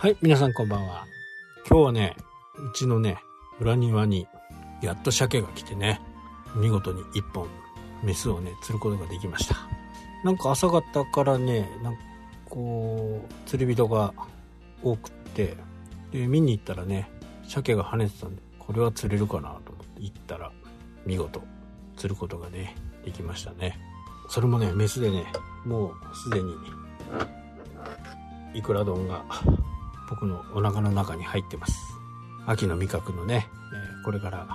はい、皆さんこんばんは。今日はね、うちのね、裏庭にやっと鮭が来てね、見事に1本メスをね釣ることができました。なんか朝方からね、なんかこう釣り人が多くって、で見に行ったらね、鮭が跳ねてたんで、これは釣れるかなと思って行ったら見事釣ることがねできましたね。それもねメスでね、もうすでにイクラ丼が僕のお腹の中に入ってます。秋の味覚のね、これから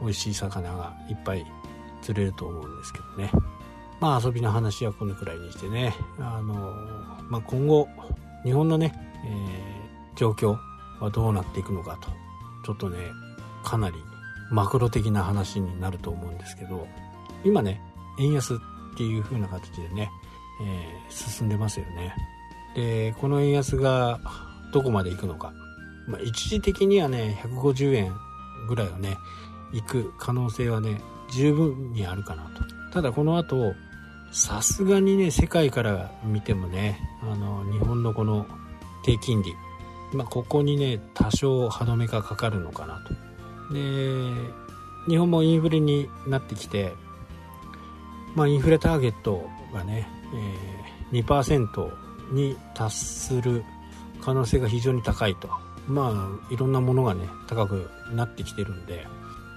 美味しい魚がいっぱい釣れると思うんですけどね。まあ遊びの話はこのくらいにしてね、今後日本のね、状況はどうなっていくのかと、ちょっとねかなりマクロ的な話になると思うんですけど、今ね円安っていう風な形でね、進んでますよね。でこの円安がどこまで行くのか、一時的にはね150円ぐらいはね行く可能性はね十分にあるかなと。ただこの後さすがにね世界から見てもね、日本のこの低金利、ここにね多少歯止めがかかるのかなと。で日本もインフレになってきて、インフレターゲットがね、2% に達する可能性が非常に高いと。いろんなものがね高くなってきてるんで、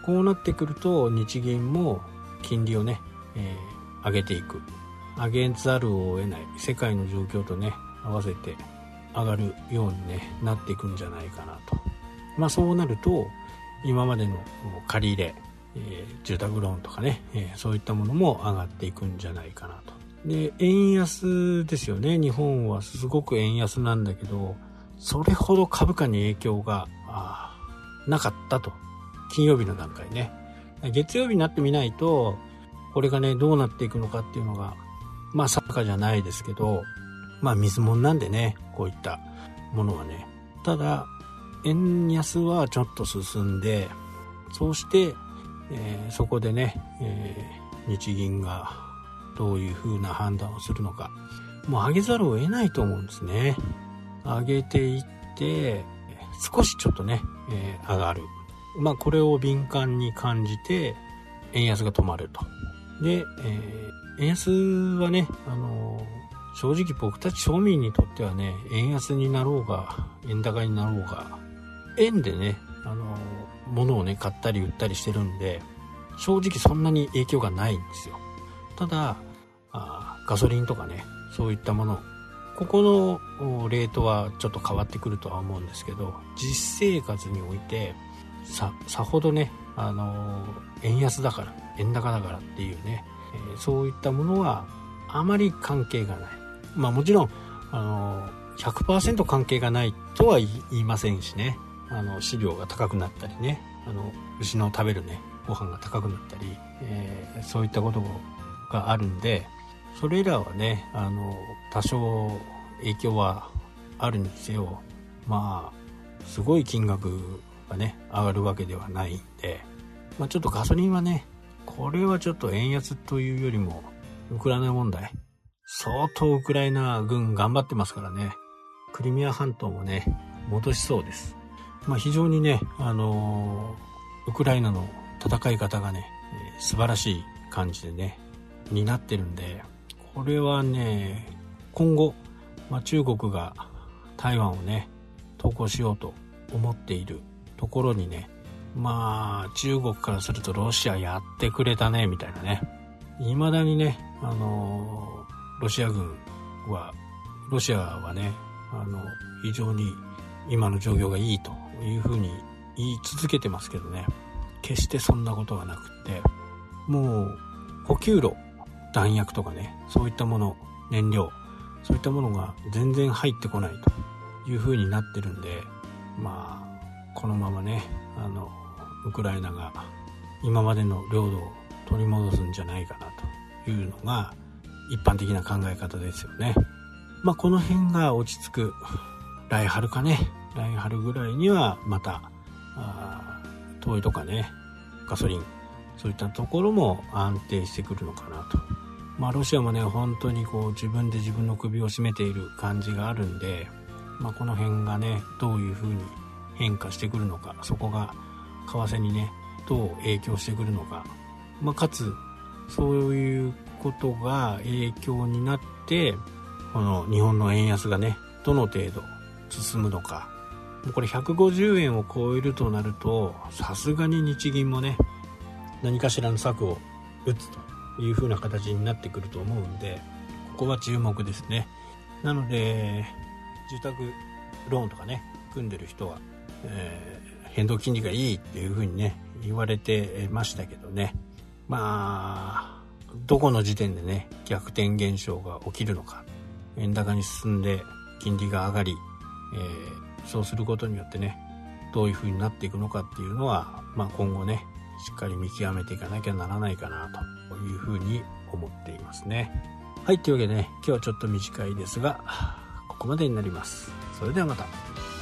こうなってくると日銀も金利をね、上げていく、上げざるを得ない、世界の状況とね合わせて上がるように、ね、なっていくんじゃないかなと。そうなると今までの借り入れ、住宅ローンとかね、そういったものも上がっていくんじゃないかなと。で円安ですよね。日本はすごく円安なんだけど、それほど株価に影響がなかったと、金曜日の段階ね。月曜日になってみないとこれがねどうなっていくのかっていうのが定かじゃないですけど、水もんなんでねこういったものはね。ただ円安はちょっと進んで、そうして、そこでね、日銀がどういう風な判断をするのか、上げざるを得ないと思うんですね。上げていって少しちょっとね、上がる、これを敏感に感じて円安が止まると。で、円安はね、正直僕たち庶民にとってはね、円安になろうが円高になろうが円でね、物をね買ったり売ったりしてるんで、正直そんなに影響がないんですよ。ただガソリンとかねそういったもの、ここのレートはちょっと変わってくるとは思うんですけど、実生活において さほどね、円安だから円高だからっていうね、そういったものはあまり関係がない。もちろん、100% 関係がないとは言いませんしね、飼料が高くなったりね、牛の食べるねご飯が高くなったり、そういったことがあるんで、それらはね多少影響はあるにせよ、すごい金額がね上がるわけではないんで、ちょっとガソリンはねこれはちょっと円安というよりもウクライナ問題、相当ウクライナ軍頑張ってますからね、クリミア半島もね戻しそうです。非常にね、ウクライナの戦い方がね素晴らしい感じでねになってるんで、これはね今後、中国が台湾をね統合しようと思っているところにね、中国からするとロシアやってくれたねみたいなね、未だにねロシアはね非常に今の状況がいいというふうに言い続けてますけどね、決してそんなことはなくって、もう補給路、弾薬とかねそういったもの、燃料、そういったものが全然入ってこないという風になってるんで、このままねウクライナが今までの領土を取り戻すんじゃないかなというのが一般的な考え方ですよね。この辺が落ち着く来春ぐらいにはまた灯油とかねガソリン、そういったところも安定してくるのかなと。ロシアもね本当にこう自分で自分の首を絞めている感じがあるんで、この辺がねどういうふうに変化してくるのか、そこが為替にねどう影響してくるのか、かつそういうことが影響になってこの日本の円安がねどの程度進むのか、これ150円を超えるとなるとさすがに日銀もね何かしらの策を打つという風な形になってくると思うんで、ここは注目ですね。なので住宅ローンとかね組んでる人は、変動金利がいいっていう風にね言われてましたけどね、どこの時点でね逆転現象が起きるのか、円高に進んで金利が上がり、そうすることによってねどういう風になっていくのかっていうのは、今後ねしっかり見極めていかなきゃならないかなという風に思っていますね。はい、というわけでね今日はちょっと短いですがここまでになります。それではまた。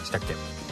したっけ。